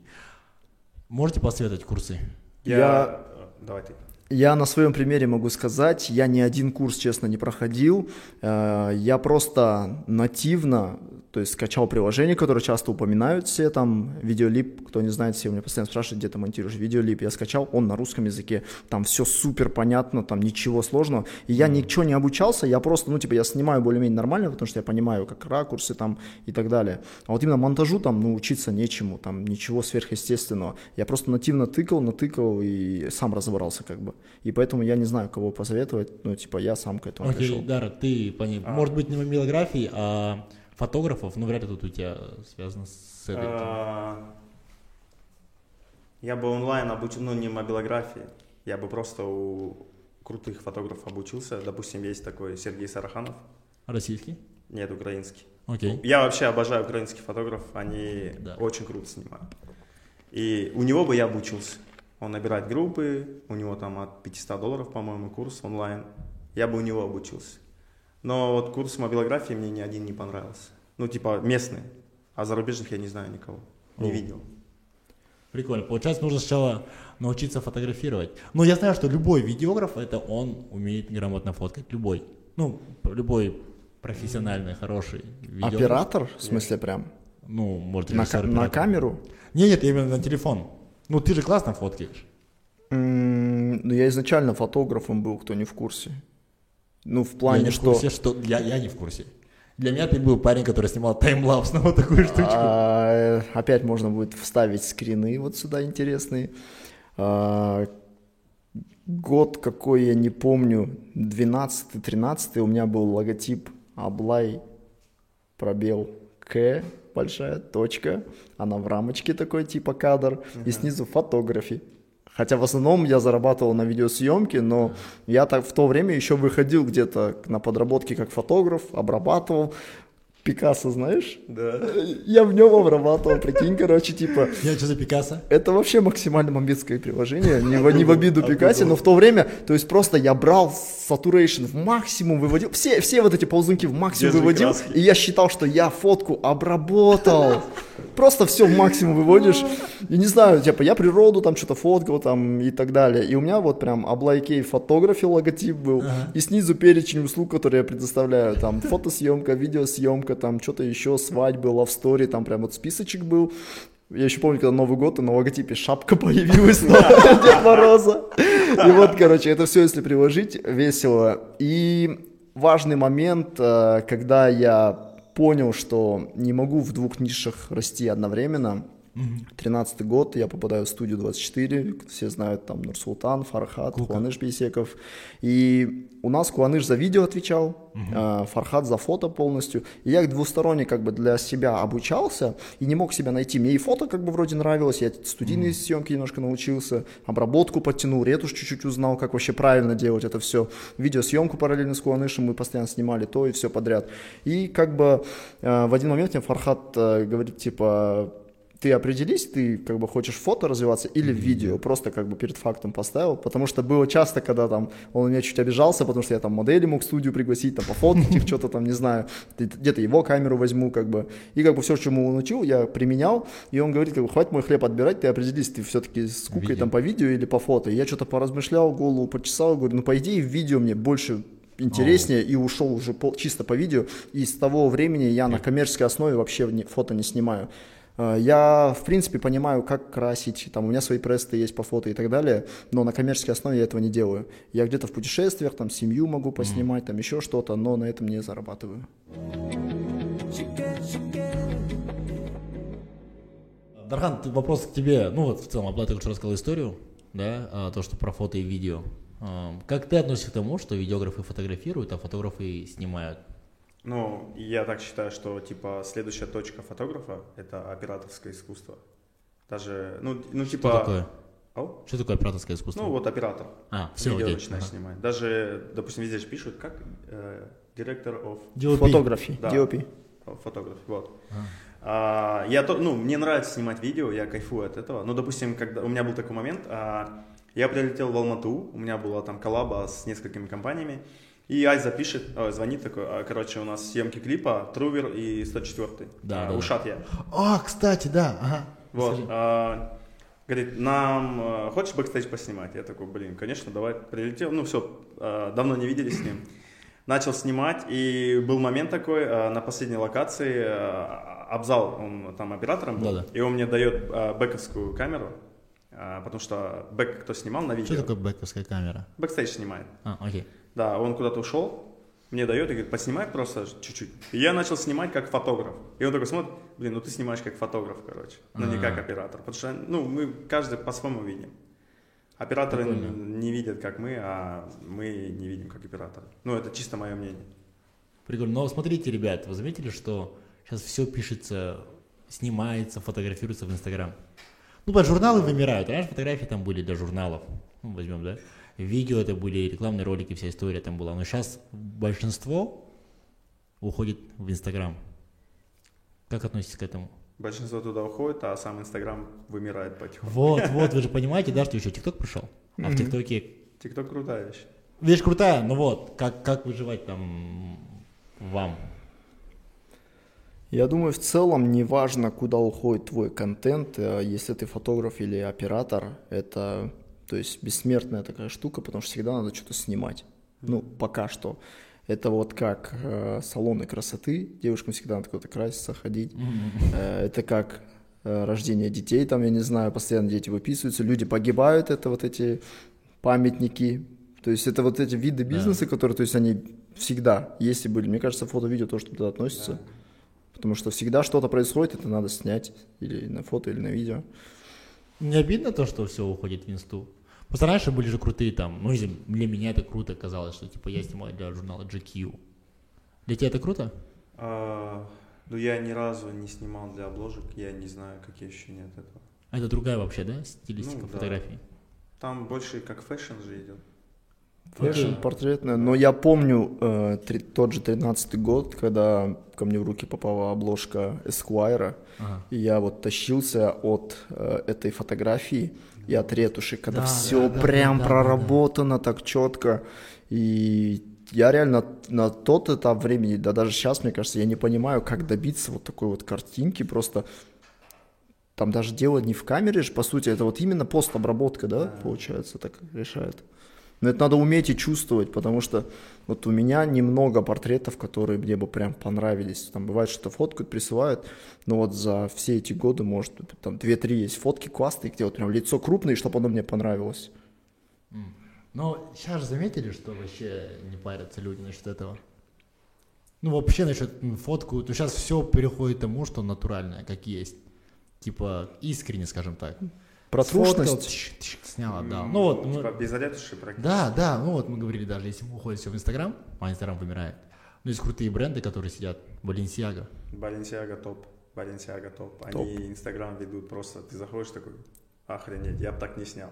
Можете посоветовать курсы? Я... я... Давай ты. Я на своем примере могу сказать, я ни один курс, честно, не проходил. Я просто нативно, то есть скачал приложение, которое часто упоминают все, там, Видеолип, кто не знает, все у меня постоянно спрашивают, где ты монтируешь, Видеолип, я скачал, он на русском языке, там все супер понятно, там ничего сложного, и я ничего не обучался, я просто, ну, типа, я снимаю более-менее нормально, потому что я понимаю, как ракурсы там и так далее, а вот именно монтажу там, ну, учиться нечему, там, ничего сверхъестественного, я просто нативно тыкал, натыкал и сам разобрался, как бы, и поэтому я не знаю, кого посоветовать, ну, типа, я сам к этому okay, пришел. Окей, Дара, ты, пони... а... может быть, не мобилографии, а... фотографов, ну вряд ли тут у тебя связано с этим. Я бы онлайн обучил, ну не мобилографии, я бы просто у крутых фотографов обучился. Допустим, есть такой Сергей Сараханов. Российский? Нет, украинский. Окей. Я вообще обожаю украинских фотографов, они да. очень круто снимают. И у него бы я обучился. Он набирает группы, у него там от пятьсот долларов, по-моему, курс онлайн. Я бы у него обучился. Но вот курс мобилографии мне ни один не понравился. Ну, типа, местный. А зарубежных я не знаю никого, не видел. Прикольно. Получается, нужно сначала научиться фотографировать. Но я знаю, что любой видеограф, это он умеет грамотно фоткать. Любой. Ну, любой профессиональный, хороший видеограф. Оператор? В смысле прям? Ну, может, на, ка- на камеру? Нет, нет, именно на телефон. Ну, ты же классно фоткаешь. Mm, ну, я изначально фотографом был, кто не в курсе. Ну, в плане, я не в курсе, что... что... Я, я не в курсе. Для меня ты был парень, который снимал таймлапс на вот такую штучку. А, опять можно будет вставить скрины вот сюда интересные. А, год какой, я не помню, двенадцатый-тринадцатый, у меня был логотип Аблай, пробел К, большая точка, она в рамочке такой, типа кадр, uh-huh. и снизу фотографии. Хотя в основном я зарабатывал на видеосъемке, но я так в то время еще выходил где-то на подработки как фотограф, обрабатывал. Пикассо, знаешь? Да. Я в нем обрабатывал, прикинь, короче, типа... Я что за Пикассо? Это вообще максимально мамбитское приложение, не в обиду Пикассе, но в то время, то есть просто я брал saturation в максимум, выводил, все вот эти ползунки в максимум выводил, и я считал, что я фотку обработал. Просто все в максимум выводишь. И не знаю, типа, я природу там что-то фоткал там и так далее. И у меня вот прям облайкей фотографии логотип был. Ага. И снизу перечень услуг, которые я предоставляю. Там фотосъемка, видеосъемка, там что-то еще, свадьбы, лавстори, там прям вот списочек был. Я еще помню, когда Новый год, и на логотипе шапка появилась на Дед Мороза. И вот, короче, это все, если приложить, весело. И важный момент, когда я... понял, что не могу в двух нишах расти одновременно. тринадцатый год, я попадаю в студию двадцать четыре, все знают, там Нурсултан, Фархат, Кука. Куаныш Бейсеков. И у нас Куаныш за видео отвечал, угу. Фархат за фото полностью. И я двусторонне как бы для себя обучался и не мог себя найти. Мне и фото как бы вроде нравилось, я студийные угу. съемки немножко научился, обработку подтянул, ретушь чуть-чуть узнал, как вообще правильно делать это все. Видеосъемку параллельно с Куанышем мы постоянно снимали то и все подряд. И как бы в один момент мне Фархат говорит, типа... Ты определись, ты как бы хочешь фото развиваться или в видео, просто как бы перед фактом поставил, потому что было часто, когда там он у меня чуть обижался, потому что я там модели мог в студию пригласить, там пофоткать их, что-то там, не знаю, где-то его камеру возьму, как бы, и как бы все, чему он учил, я применял, и он говорит, как бы, хватит мой хлеб отбирать, ты определись, ты все-таки с кукой там по видео или по фото, и я что-то поразмышлял, голову почесал, говорю, ну по идее в видео мне больше... интереснее, oh. и ушел уже пол, чисто по видео, и с того времени я на коммерческой основе вообще не, фото не снимаю. Я, в принципе, понимаю, как красить, там у меня свои престы есть по фото и так далее, но на коммерческой основе я этого не делаю. Я где-то в путешествиях, там, семью могу поснимать, mm-hmm. там, еще что-то, но на этом не зарабатываю. Дархан, вопрос к тебе, ну вот в целом, Аблай, ты уже рассказал историю, да, то, что про фото и видео. Как ты относишься к тому, что видеографы фотографируют, а фотографы снимают? Ну, я так считаю, что типа следующая точка фотографа – это операторское искусство. Даже, ну, ну что типа… Такое? Ау? Что такое операторское искусство? Ну, вот оператор. А, все, видео окей. начинает ага. снимать. Даже, допустим, везде же пишут, как э, director of… Photography. Да. ди о пи. Photography, вот. Ага. А, я, ну, мне нравится снимать видео, я кайфую от этого. Ну, допустим, когда у меня был такой момент… А, я прилетел в Алмату, у меня была там коллаба с несколькими компаниями, и Айза пишет, о, звонит такой, короче, у нас съемки клипа, Трувер и сто четыре, да, а, да, Ушат да. я. А, кстати, да, ага. Вот, а, говорит, нам, а, хочешь бэкстейдж поснимать? Я такой, блин, конечно, давай, прилетел, ну все, а, давно не виделись с ним. Начал снимать, и был момент такой, а, на последней локации, а, Абзал, он там оператором был, да, да. и он мне дает а, бэковскую камеру. Потому что бэк кто снимал на видео. Что такое бэковская камера? Бэкстейдж снимает. А, окей. Да, он куда-то ушел, мне дает и говорит, поснимай просто чуть-чуть. И я начал снимать как фотограф. И он такой смотрит, блин, ну ты снимаешь как фотограф, короче. Но А-а-а. не как оператор. Потому что, ну, мы каждый по-своему видим. Операторы не, не видят, как мы, а мы не видим, как операторы. Ну, это чисто мое мнение. Прикольно. Но смотрите, ребят, вы заметили, что сейчас все пишется, снимается, фотографируется в Инстаграм. Ну, под журналы вымирают. Раньше фотографии там были для журналов. Ну, возьмем, да? Видео это были, рекламные ролики, вся история там была. Но сейчас большинство уходит в Инстаграм. Как относитесь к этому? Большинство туда уходит, а сам Инстаграм вымирает потихоньку. Вот, вот, вы же понимаете, да, что еще ТикТок пришел? А mm-hmm. в ТикТоке... ТикТок крутая вещь. Вещь крутая, но вот, как, как выживать там вам? Я думаю, в целом неважно, куда уходит твой контент, если ты фотограф или оператор, это, то есть, бессмертная такая штука, потому что всегда надо что-то снимать. Ну, пока что. Это вот как э, салоны красоты, девушкам всегда надо куда-то краситься, ходить. Mm-hmm. Э, это как э, рождение детей, там, я не знаю, постоянно дети выписываются, люди погибают, это вот эти памятники. То есть это вот эти виды бизнеса, yeah. которые, то есть они всегда, если были, мне кажется, фото-видео тоже туда относится, yeah. потому что всегда что-то происходит, это надо снять или на фото, или на видео. Не обидно то, что все уходит в инсту? Просто раньше были же крутые там, ну, для меня это круто казалось, что типа я снимал для журнала джи кью. Для тебя это круто? А, ну, я ни разу не снимал для обложек, я не знаю, какие ощущения от этого. А это другая вообще, да, стилистика ну, фотографии? Да. Там больше как фэшн же идет. Фэшн, okay. портретная, но я помню э, три, тот же тринадцатый год, когда ко мне в руки попала обложка Esquire, ага. и я вот тащился от э, этой фотографии и от ретуши, когда да, все да, прям да, да, проработано да, да. так четко, и я реально на тот этап времени, да даже сейчас, мне кажется, я не понимаю, как добиться вот такой вот картинки, просто там даже дело не в камере же, по сути, это вот именно постобработка, да, да. получается, так решает. Но это надо уметь и чувствовать, потому что вот у меня немного портретов, которые мне бы прям понравились. Там бывает, что-то фоткают, присылают, но вот за все эти годы, может, там две-три есть фотки классные, где вот прям лицо крупное, чтобы оно мне понравилось. Но сейчас же заметили, что вообще не парятся люди насчет этого? Ну, вообще насчет фотку, то сейчас все переходит к тому, что натуральное, как есть. Типа искренне, скажем так. Про трушность сняла, да. Ну, ну вот, типа мы... без ретуши практически. Да, да, ну вот мы говорили даже, если уходит все в Инстаграм, а Инстаграм вымирает. Ну, есть крутые бренды, которые сидят. Balenciaga. Balenciaga топ, Balenciaga топ. топ. Они Инстаграм ведут просто, ты заходишь такой, охренеть, я бы так не снял.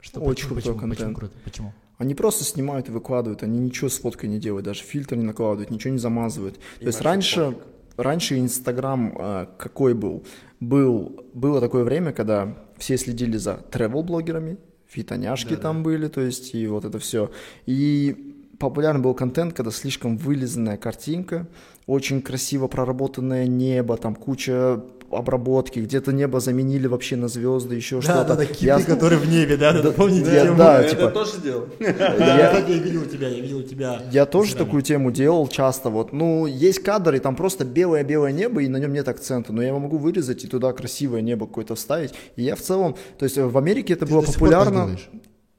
Что, Очень почему, крутой почему, контент. Почему круто? Почему? Они просто снимают и выкладывают, они ничего с фоткой не делают, даже фильтр не накладывают, ничего не замазывают. И То есть раньше... Фоток. Раньше Инстаграм какой был? был? Было такое время, когда все следили за тревел-блогерами, фитоняшки да, там да. были, то есть и вот это все. И популярный был контент, когда слишком вылизанная картинка, очень красиво проработанное небо, там куча обработки, где-то небо заменили вообще на звезды, еще да, что-то. Да-да-да, киты, я... которые в небе, да? да помните я, тему? Да, я типа... это тоже делал. Я видел тебя, я видел тебя. Я тоже такую тему делал часто. Вот, ну, есть кадры, там просто белое-белое небо, и на нем нет акцента, но я его могу вырезать и туда красивое небо какое-то вставить. И я в целом, то есть в Америке это было популярно.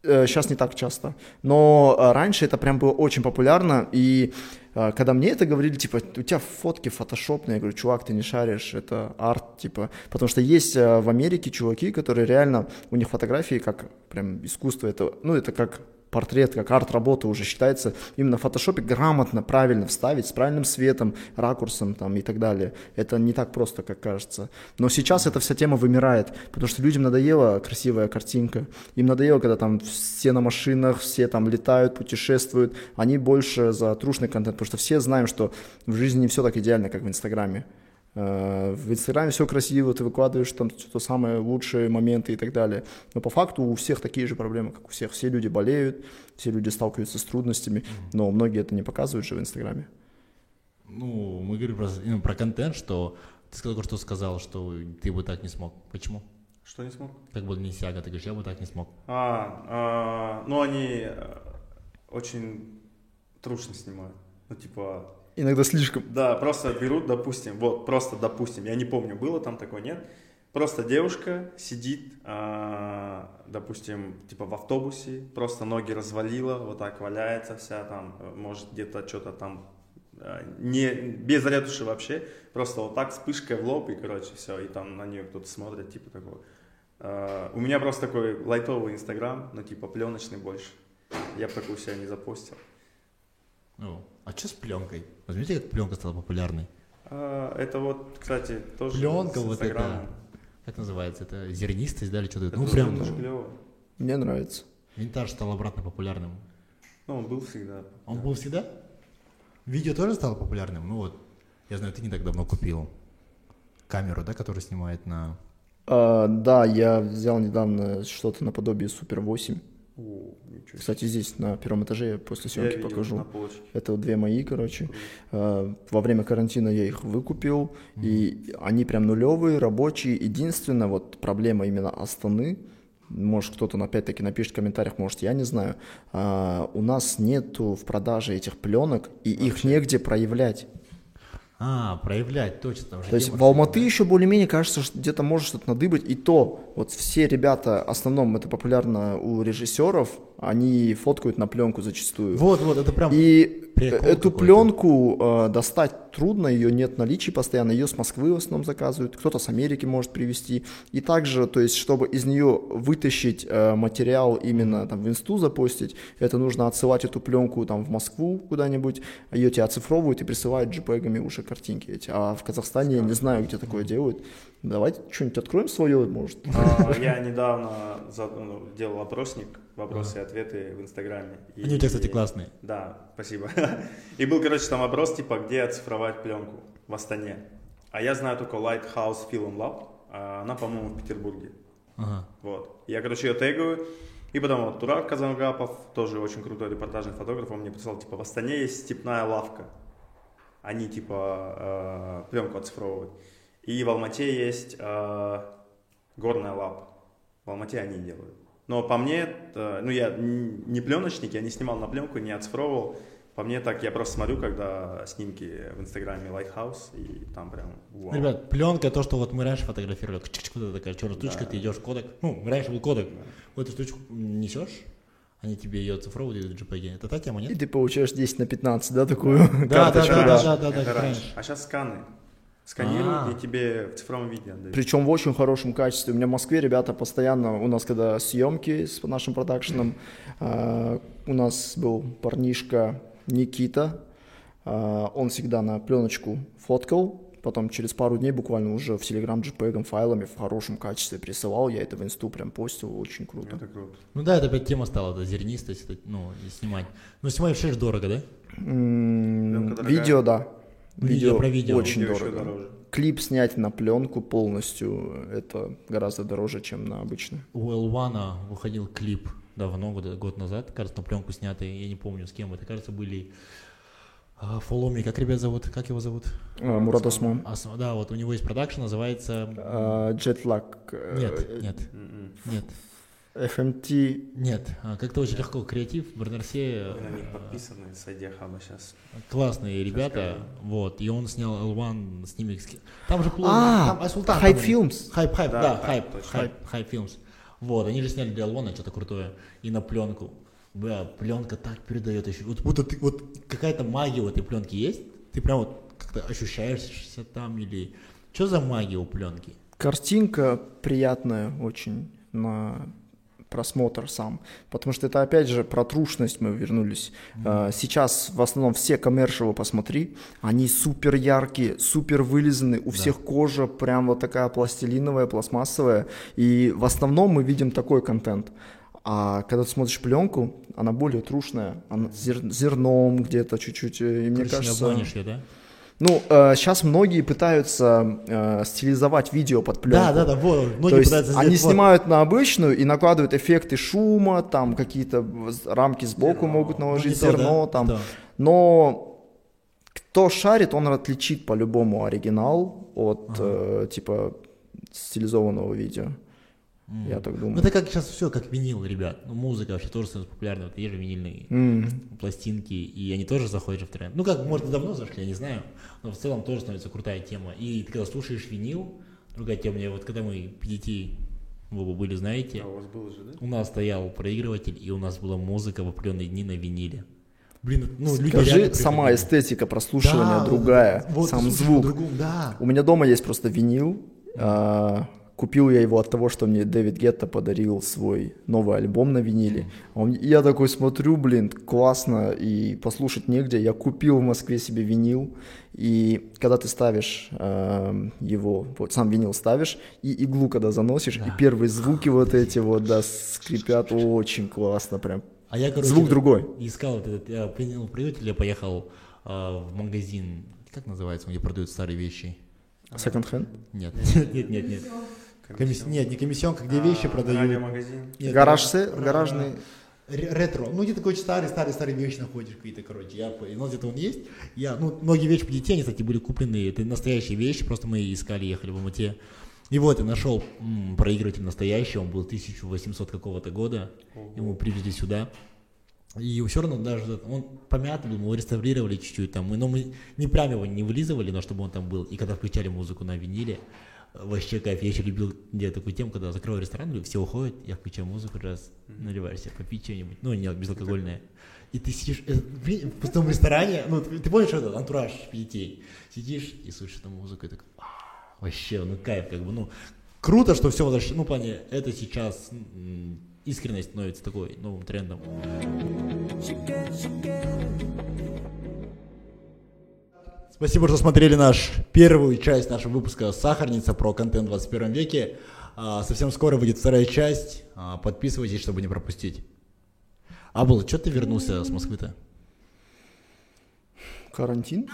Сейчас не так часто, но раньше это прям было очень популярно, и когда мне это говорили, типа, у тебя фотки фотошопные, я говорю, чувак, ты не шаришь, это арт, типа, потому что есть в Америке чуваки, которые реально, у них фотографии как прям искусство, это, ну, это как портрет, как арт-работа уже считается, именно в фотошопе грамотно, правильно вставить, с правильным светом, ракурсом там и так далее, это не так просто, как кажется, но сейчас эта вся тема вымирает, потому что людям надоела красивая картинка, им надоело, когда там все на машинах, все там летают, путешествуют, они больше за трушный контент, потому что все знаем, что в жизни не все так идеально, как в Инстаграме. В Инстаграме все красиво, ты выкладываешь там что-то самые лучшие моменты и так далее. Но по факту у всех такие же проблемы, как у всех. Все люди болеют, все люди сталкиваются с трудностями, но многие это не показывают же в Инстаграме. Ну, мы говорим про, ну, про контент, что ты только что сказал, что ты бы так не смог. Почему? Что не смог? Как бы не сяга, ты говоришь, я бы так не смог. А, а, ну они очень трушно снимают, ну типа... Иногда слишком. Да, просто берут, допустим, вот, просто допустим, я не помню, было там такое, нет. Просто девушка сидит, э, допустим, типа в автобусе, просто ноги развалила, вот так валяется вся там, может где-то что-то там, э, не, без ретуши вообще, просто вот так вспышкой в лоб и, короче, все, и там на нее кто-то смотрит, типа такого. Э, у меня просто такой лайтовый Инстаграм, ну типа пленочный больше, я бы такую себя не запостил. Ну, а что с пленкой? Возьмите, как пленка стала популярной. А, это вот, кстати, тоже пленка вот эта. Как называется? Это зернистость, да, или что-то? Это ну, прям. Ну, мне нравится. Винтаж стал обратно популярным. Ну, он был всегда. Он да. был всегда? Видео тоже стало популярным? Ну вот, я знаю, ты не так давно купил камеру, да, которая снимает на... А, да, я взял недавно что-то наподобие Супер восемь. О, кстати, здесь на первом этаже я после съемки я покажу. Это вот две мои, короче. Во время карантина я их выкупил, mm-hmm. и они прям нулевые, рабочие. Единственная вот проблема именно Астаны, может, кто-то опять-таки напишет в комментариях, может, я не знаю, а, у нас нету в продаже этих пленок, и Вообще. их негде проявлять. А, проявлять, точно. То есть в Алматы еще более-менее, кажется, что где-то можешь что-то надыбать, и то вот все ребята, в основном это популярно у режиссеров, они фоткают на пленку зачастую. Вот, вот, это прям и эту какой-то. Пленку э, достать трудно, ее нет в наличии постоянно, ее с Москвы в основном заказывают, кто-то с Америки может привезти. И также, то есть, чтобы из нее вытащить э, материал именно там в инсту запостить, это нужно отсылать эту пленку там в Москву куда-нибудь, ее тебе оцифровывают и присылают джипегами уже картинки эти. А в Казахстане я не знаю, где такое делают. Давайте что-нибудь откроем свое, может. Я недавно делал опросник, вопросы и ответы в Инстаграме. Они у тебя, кстати, классные. Да, спасибо. И был, короче, там вопрос, типа, где оцифровать пленку в Астане. А я знаю только Lighthouse Film Lab, она, по-моему, в Петербурге. Ага. Вот. Я, короче, ее тегаю. И потом вот Турак Казангапов, тоже очень крутой репортажный фотограф, он мне прислал, типа, в Астане есть степная лавка. Они, типа, пленку оцифровывают. И в Алмате есть горная лапа. В Алмате они делают. Но по мне, ну я не пленочник, я не снимал на пленку, не оцифровывал. По мне так, я просто смотрю, когда снимки в Инстаграме Lighthouse, и там прям вау. Ребят, пленка, то, что вот мы раньше фотографировали, вот такая черная штучка, да. Ты идешь в кодек, ну, раньше был кодек, да. Вот эту штучку несешь, они тебе ее оцифровывают в джипеге, это та тема, нет? И ты получаешь десять на пятнадцать, да, такую да, карточку? Да, да, да, да, да, да, раньше. А сейчас сканы. Сканируют А-а-а. и тебе в цифровом виде отдают. Причем в очень хорошем качестве. У меня в Москве ребята постоянно, у нас когда съемки с нашим продакшеном, э, у нас был парнишка Никита, э, он всегда на пленочку фоткал, потом через пару дней буквально уже в Telegram джипегом файлами в хорошем качестве присылал, я это в инсту прям постил, очень круто. Это круто. Ну да, это опять тема стала, да, зернистость, это, ну, снимать. Ну снимать вообще дорого, да? М-м-м, видео, да. Видео, видео про видео очень видео дорого. Клип снять на пленку полностью, это гораздо дороже, чем на обычный. У Эл Уана выходил клип давно, год, год назад, кажется, на пленку снятый, я не помню с кем это, кажется, были Follow Me, как ребят зовут, как его зовут? А, Мурат Осман. Осман. Да, вот у него есть продакшн, называется... А, Jetlag. Нет, нет, mm-hmm. нет. эф эм ти. Нет, как-то очень легко, креатив, Бернарсе. Мы на них подписаны с IdeaHub сейчас. Классные ребята, вот, и он снял Эл Уан с ними. Там же Султан. Хайп Филмс. Хайп, хайп, да, хайп, хайп, хайп Филмс. Вот, они же сняли для Эл Уана что-то крутое, и на пленку. Бля, пленка так передает еще. Вот, вот, вот какая-то магия у этой пленки есть? Ты прям вот как-то ощущаешься там или... Что за магия у пленки? Картинка приятная очень на... просмотр сам, потому что это опять же про трушность мы вернулись. Mm-hmm. Сейчас в основном все коммершалы, посмотри, они супер яркие, супер вылизаны, у да. всех кожа прям вот такая пластилиновая, пластмассовая, и в основном мы видим такой контент. А когда ты смотришь пленку, она более трушная, она с зер- зерном где-то чуть-чуть, и мне кажется... Обманешь, да? Ну, э, сейчас многие пытаются э, стилизовать видео под пленку. Да, да, да, вот, многие То есть пытаются сделать. Они вот. снимают на обычную и накладывают эффекты шума, там какие-то рамки сбоку зерно. могут наложить, ну, зерно, да? там. Да. Но кто шарит, он отличит по-любому оригинал от ага. э, типа стилизованного видео. Mm. Я так думаю. Ну это как сейчас все, как винил, ребят. Ну, музыка вообще тоже становится популярной. Вот есть же винильные mm. пластинки, и они тоже заходят в тренд. Ну как, может, давно зашли, я не знаю, но в целом тоже становится крутая тема. И ты когда слушаешь винил, другая тема, я вот когда мы пи ди ти, вы бы были, знаете, а у вас был же, да? У нас стоял проигрыватель, и у нас была музыка в определенные дни на виниле. Блин, ну, скажи, сама эстетика прослушивания да, другая, вот, сам звук. Другом, да. У меня дома есть просто винил, mm. Купил я его от того, что мне Дэвид Гетта подарил свой новый альбом на виниле. Он, я такой смотрю, блин, классно, и послушать негде. Я купил в Москве себе винил, и когда ты ставишь э, его, вот, сам винил ставишь, и иглу когда заносишь, да. и первые звуки вот эти вот, да, скрипят, очень классно прям. А я, короче, звук другой. Искал этот, я принял приютель, я поехал э, в магазин, как называется, где продают старые вещи? Секонд-хенд? Нет, нет, нет, нет. нет. Комиссион. Нет, не комиссионка, где а, вещи продают. Радиомагазин. Нет, гараж, гаражный. ретро. Ну, где-то какой-то старый-старый-старый вещи находишь какие-то, короче. Я понял, где-то он есть. Я, ну, многие вещи по детей, они, кстати, были куплены. Это настоящие вещи, просто мы искали, ехали в Алмате. И вот я нашел м, проигрыватель настоящий, он был тысяча восемьсот какого-то года. Ого. Его привезли сюда. И все равно даже он помятый был, мы его реставрировали чуть-чуть там. Но мы не прям его не вылизывали, но чтобы он там был. И когда включали музыку на виниле, вообще кайф. Я еще любил делать такую тему, когда закрываю ресторан, все уходят, я включаю музыку, раз наливаю себе попить что-нибудь, ну не безалкогольное. И ты сидишь в пустом ресторане, ну ты помнишь этот антураж детей? Сидишь и слушаешь там музыку, и так вообще, ну кайф, как бы, ну круто, что все возвращается, ну в плане, это сейчас искренность становится такой новым трендом. Спасибо, что смотрели наш первую часть нашего выпуска «Сахарница» про контент в двадцать первом веке. Совсем скоро будет вторая часть. Подписывайтесь, чтобы не пропустить. Абл, что ты вернулся с Москвы-то? Карантин?